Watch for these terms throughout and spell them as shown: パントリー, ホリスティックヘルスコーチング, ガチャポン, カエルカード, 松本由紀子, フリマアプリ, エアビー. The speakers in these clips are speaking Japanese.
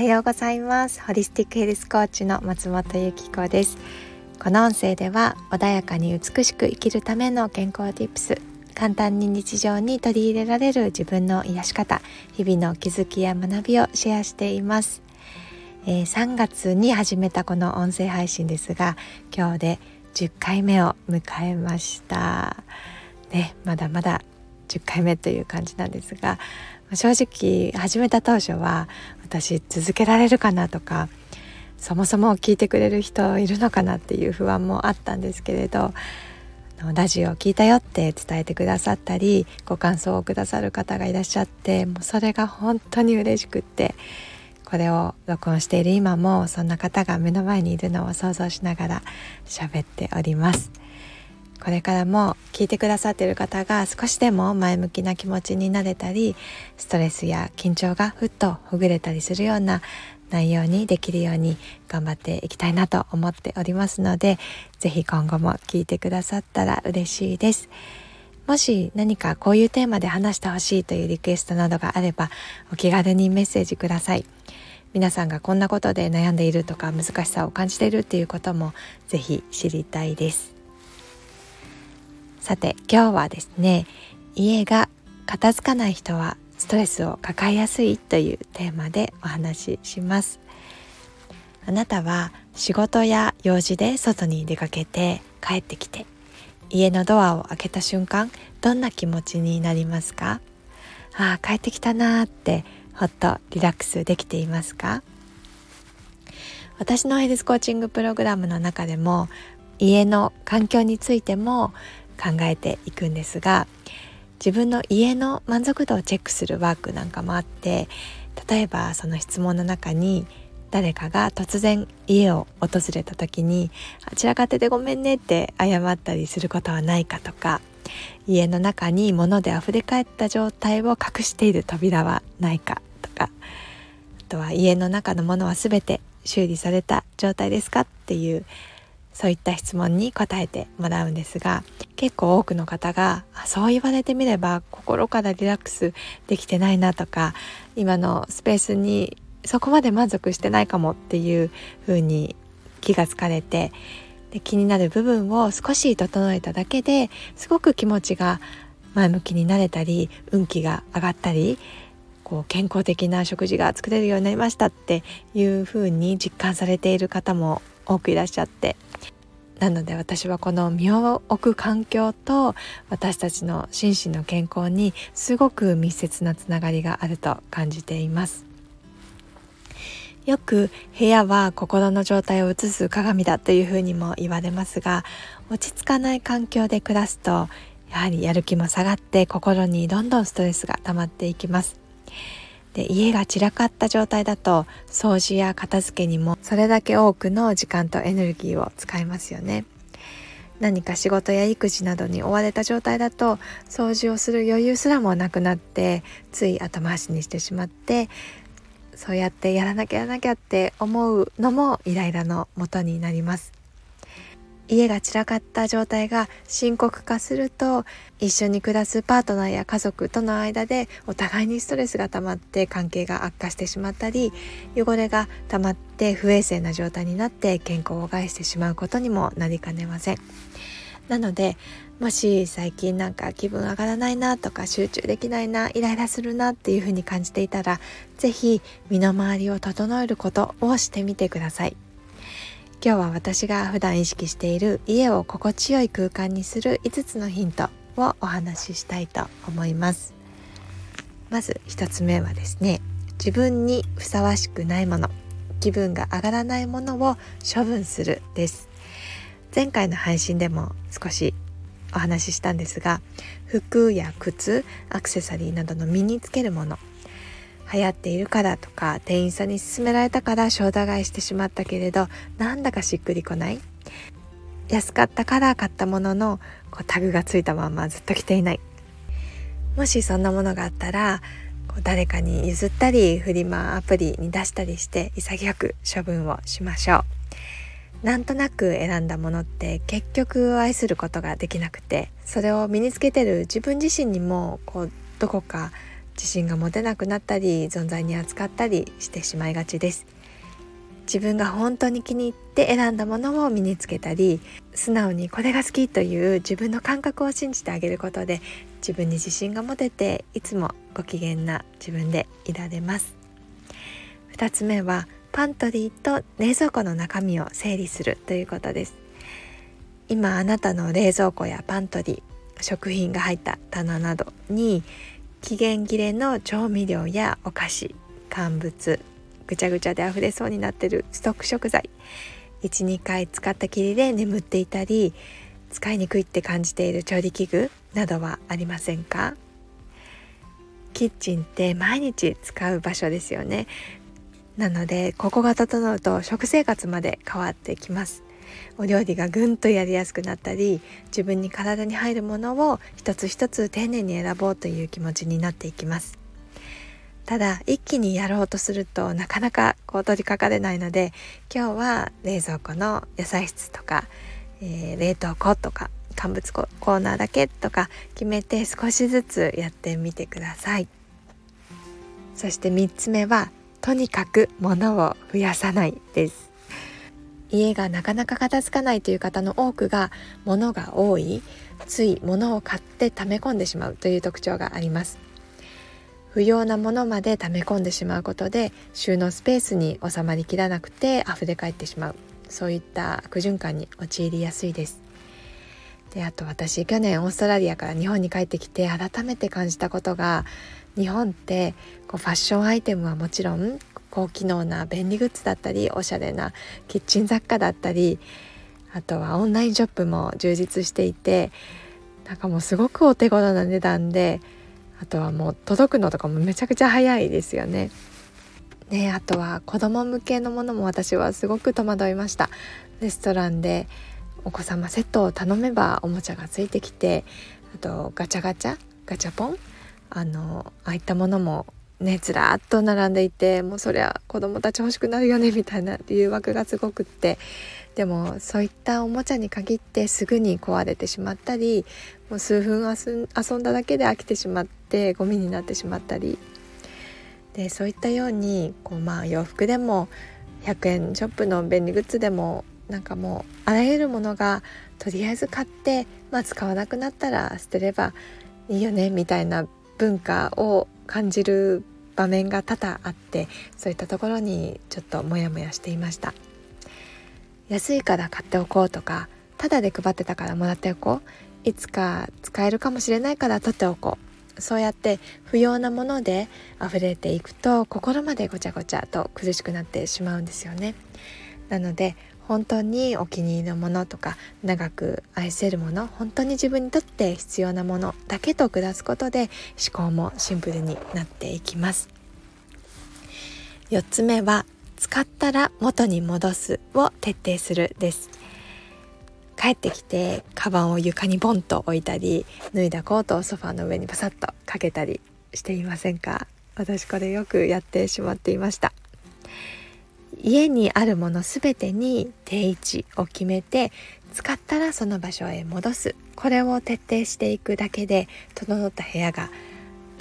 はようございます。ホリスティックヘルスコーチの松本由紀子です。この音声では穏やかに美しく生きるための健康ティップス、簡単に日常に取り入れられる自分の癒し方、日々の気づきや学びをシェアしています。3月に始めたこの音声配信ですが、今日で10回目を迎えました、まだまだ10回目という感じなんですが、正直始めた当初は私続けられるかなとか、そもそも聞いてくれる人いるのかなっていう不安もあったんですけれど、ラジオを聞いたよって伝えてくださったり、ご感想をくださる方がいらっしゃって、もうそれが本当に嬉しくって、これを録音している今もそんな方が目の前にいるのを想像しながら喋っております。これからも聞いてくださっている方が少しでも前向きな気持ちになれたり、ストレスや緊張がふっとほぐれたりするような内容にできるように頑張っていきたいなと思っておりますので、ぜひ今後も聞いてくださったら嬉しいです。もし何かこういうテーマで話してほしいというリクエストなどがあれば、お気軽にメッセージください。皆さんがこんなことで悩んでいるとか、難しさを感じているということもぜひ知りたいです。さて、今日はですね、家が片付かない人はストレスを抱えやすいというテーマでお話しします。あなたは仕事や用事で外に出かけて帰ってきて、家のドアを開けた瞬間、どんな気持ちになりますか？帰ってきたなってほっとリラックスできていますか？私のヘルスコーチングプログラムの中でも、家の環境についても考えていくんですが、自分の家の満足度をチェックするワークなんかもあって、例えばその質問の中に、誰かが突然家を訪れた時に散らかっててごめんねって謝ったりすることはないかとか、家の中に物であふれかえった状態を隠している扉はないかとか、あとは家の中の物は全て修理された状態ですかっていう、そういった質問に答えてもらうんですが、結構多くの方が、そう言われてみれば心からリラックスできてないなとか、今のスペースにそこまで満足してないかもっていう風に気がつかれて、で、気になる部分を少し整えただけですごく気持ちが前向きになれたり、運気が上がったり、健康的な食事が作れるようになりましたっていう風に実感されている方も多くいらっしゃって、なので私はこの身を置く環境と私たちの心身の健康にすごく密接なつながりがあると感じています。よく部屋は心の状態を映す鏡だというふうにも言われますが、落ち着かない環境で暮らすと、やはりやる気も下がって、心にどんどんストレスが溜まっていきます。で、家が散らかった状態だと、掃除や片付けにもそれだけ多くの時間とエネルギーを使いますよね。何か仕事や育児などに追われた状態だと、掃除をする余裕すらもなくなって、つい後回しにしてしまって、そうやってやらなきゃって思うのもイライラの元になります。家が散らかった状態が深刻化すると、一緒に暮らすパートナーや家族との間でお互いにストレスが溜まって、関係が悪化してしまったり、汚れが溜まって不衛生な状態になって健康を害してしまうことにもなりかねません。なので、もし最近なんか気分上がらないなとか、集中できないな、イライラするなっていうふうに感じていたら、ぜひ身の回りを整えることをしてみてください。今日は私が普段意識している家を心地よい空間にする5つのヒントをお話ししたいと思います。まず1つ目はですね、自分にふさわしくないもの、気分が上がらないものを処分するです。前回の配信でも少しお話ししたんですが、服や靴、アクセサリーなどの身につけるもの、流行っているからとか、店員さんに勧められたから衝動買いしてしまったけれど、なんだかしっくりこない、安かったから買ったもののタグがついたままずっと着ていない、もしそんなものがあったら誰かに譲ったり、フリマアプリに出したりして潔く処分をしましょう。なんとなく選んだものって結局愛することができなくて、それを身につけてる自分自身にもどこか自信が持てなくなったり存在に扱ったりしてしまいがちです。自分が本当に気に入って選んだものを身につけたり、素直にこれが好きという自分の感覚を信じてあげることで、自分に自信が持てていつもご機嫌な自分でいられます。2つ目はパントリーと冷蔵庫の中身を整理するということです。今あなたの冷蔵庫やパントリー、食品が入った棚などに期限切れの調味料やお菓子、乾物、ぐちゃぐちゃで溢れそうになっているストック食材、 1,2 回使ったきりで眠っていたり、使いにくいって感じている調理器具などはありませんか？キッチンって毎日使う場所ですよね。なのでここが整うと食生活まで変わってきます。お料理がぐんとやりやすくなったり、自分に体に入るものを一つ一つ丁寧に選ぼうという気持ちになっていきます。ただ一気にやろうとするとなかなか取りかかれないので、今日は冷蔵庫の野菜室とか、冷凍庫とか乾物コーナーだけとか決めて少しずつやってみてください。そして3つ目はとにかく物を増やさないです。家がなかなか片付かないという方の多くが、物が多い、つい物を買って溜め込んでしまうという特徴があります。不要なものまで溜め込んでしまうことで、収納スペースに収まりきらなくて溢れ返ってしまう、そういった悪循環に陥りやすいです。で、あと私去年オーストラリアから日本に帰ってきて改めて感じたことが、日本ってファッションアイテムはもちろん高機能な便利グッズだったり、おしゃれなキッチン雑貨だったり、あとはオンラインショップも充実していて、なんかもうすごくお手頃な値段で、あとはもう届くのとかもめちゃくちゃ早いですよね。あとは子供向けのものも私はすごく戸惑いました。レストランでお子様セットを頼めばおもちゃがついてきて、あとガチャポン、ああいったものもずらっと並んでいて、もうそりゃ子供たち欲しくなるよねみたいな誘惑がすごくって、でもそういったおもちゃに限ってすぐに壊れてしまったり、もう数分遊んだだけで飽きてしまってゴミになってしまったりで、そういったように洋服でも100円ショップの便利グッズでも、なんかもうあらゆるものがとりあえず買って、使わなくなったら捨てればいいよねみたいな文化を感じる場面が多々あって、そういったところにちょっとモヤモヤしていました。安いから買っておこうとか、タダで配ってたからもらっておこう、いつか使えるかもしれないから取っておこう、そうやって不要なもので溢れていくと心までごちゃごちゃと苦しくなってしまうんですよね。なので本当にお気に入りのものとか、長く愛せるもの、本当に自分にとって必要なものだけと下すことで、思考もシンプルになっていきます。4つ目は使ったら元に戻すを徹底するです。帰ってきてカバンを床にボンと置いたり、脱いだコートをソファーの上にパサッとかけたりしていませんか？私これよくやってしまっていました。家にあるものすべてに定位置を決めて、使ったらその場所へ戻す、これを徹底していくだけで整った部屋が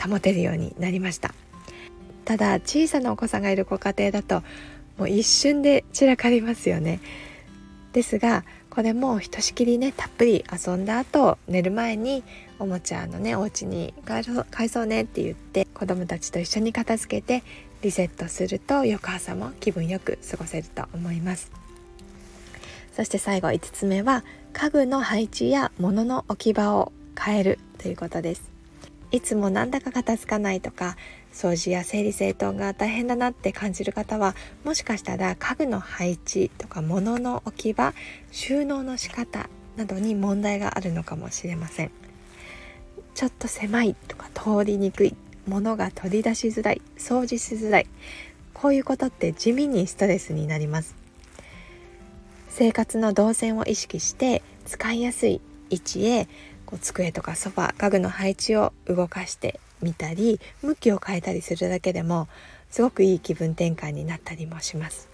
保てるようになりました。ただ小さなお子さんがいるご家庭だともう一瞬で散らかりますよね。ですがこれもひとしきりたっぷり遊んだ後、寝る前におもちゃのお家に帰そうねって言って、子供たちと一緒に片付けてリセットすると、翌朝も気分よく過ごせると思います。そして最後5つ目は家具の配置や物の置き場を変えるということです。いつもなんだか片付かないとか、掃除や整理整頓が大変だなって感じる方は、もしかしたら家具の配置とか物の置き場、収納の仕方などに問題があるのかもしれません。ちょっと狭いとか通りにくい、物が取り出しづらい、掃除しづらい、こういうことって地味にストレスになります。生活の動線を意識して使いやすい位置へ机とかソファー、家具の配置を動かしてみたり、向きを変えたりするだけでもすごくいい気分転換になったりもします。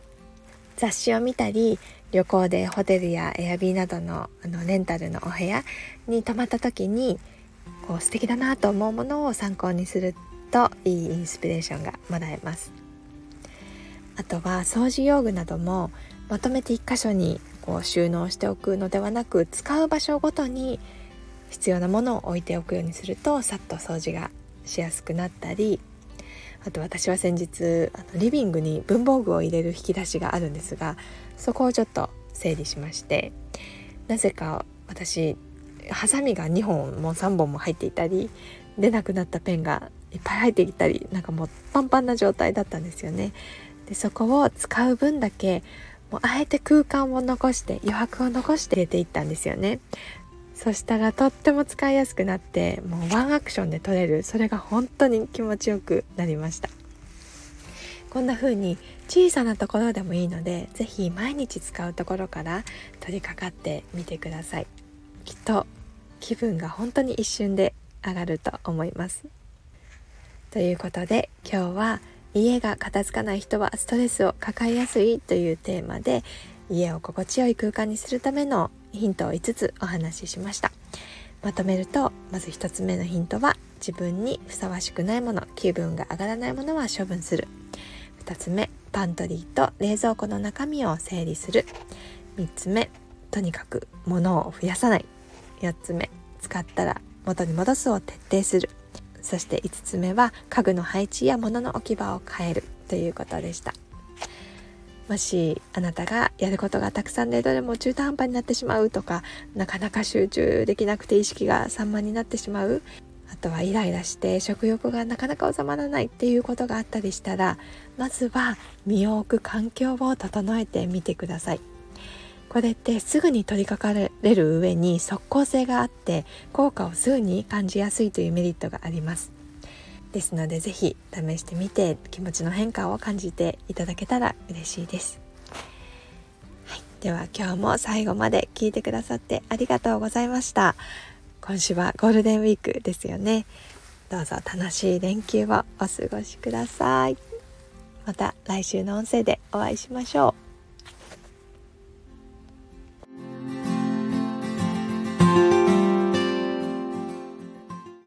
雑誌を見たり、旅行でホテルやエアビーなどのレンタルのお部屋に泊まった時に素敵だなと思うものを参考にするといいインスピレーションがもらえます。あとは掃除用具などもまとめて一箇所にこう収納しておくのではなく、使う場所ごとに必要なものを置いておくようにするとさっと掃除がしやすくなったり、あと私は先日リビングに文房具を入れる引き出しがあるんですが、そこをちょっと整理しまして、なぜか私ハサミが2本も3本も入っていたり、出なくなったペンがいっぱい入ってきたり、なんかもうパンパンな状態だったんですよね。でそこを使う分だけもうあえて空間を残して余白を残して入れていったんですよね。そしたらとっても使いやすくなって、もうワンアクションで取れる、それが本当に気持ちよくなりました。こんな風に小さなところでもいいので、ぜひ毎日使うところから取り掛かってみてください。きっと気分が本当に一瞬で上がると思います。ということで今日は家が片付かない人はストレスを抱えやすいというテーマで、家を心地よい空間にするためのヒントを5つお話ししました。まとめると、まず1つ目のヒントは、自分にふさわしくないもの、気分が上がらないものは処分する。2つ目、パントリーと冷蔵庫の中身を整理する。3つ目、とにかく物を増やさない。4つ目、使ったら元に戻すを徹底する。そして5つ目は、家具の配置や物の置き場を変えるということでした。もしあなたがやることがたくさんでどれも中途半端になってしまうとか、なかなか集中できなくて意識が散漫になってしまう、あとはイライラして食欲がなかなか収まらないっていうことがあったりしたら、まずは身を置く環境を整えてみてください。これってすぐに取り掛かれる上に即効性があって、効果をすぐに感じやすいというメリットがあります。ですのでぜひ試してみて気持ちの変化を感じていただけたら嬉しいです、では今日も最後まで聞いてくださってありがとうございました。今週はゴールデンウィークですよね。どうぞ楽しい連休をお過ごしください。また来週の音声でお会いしましょう。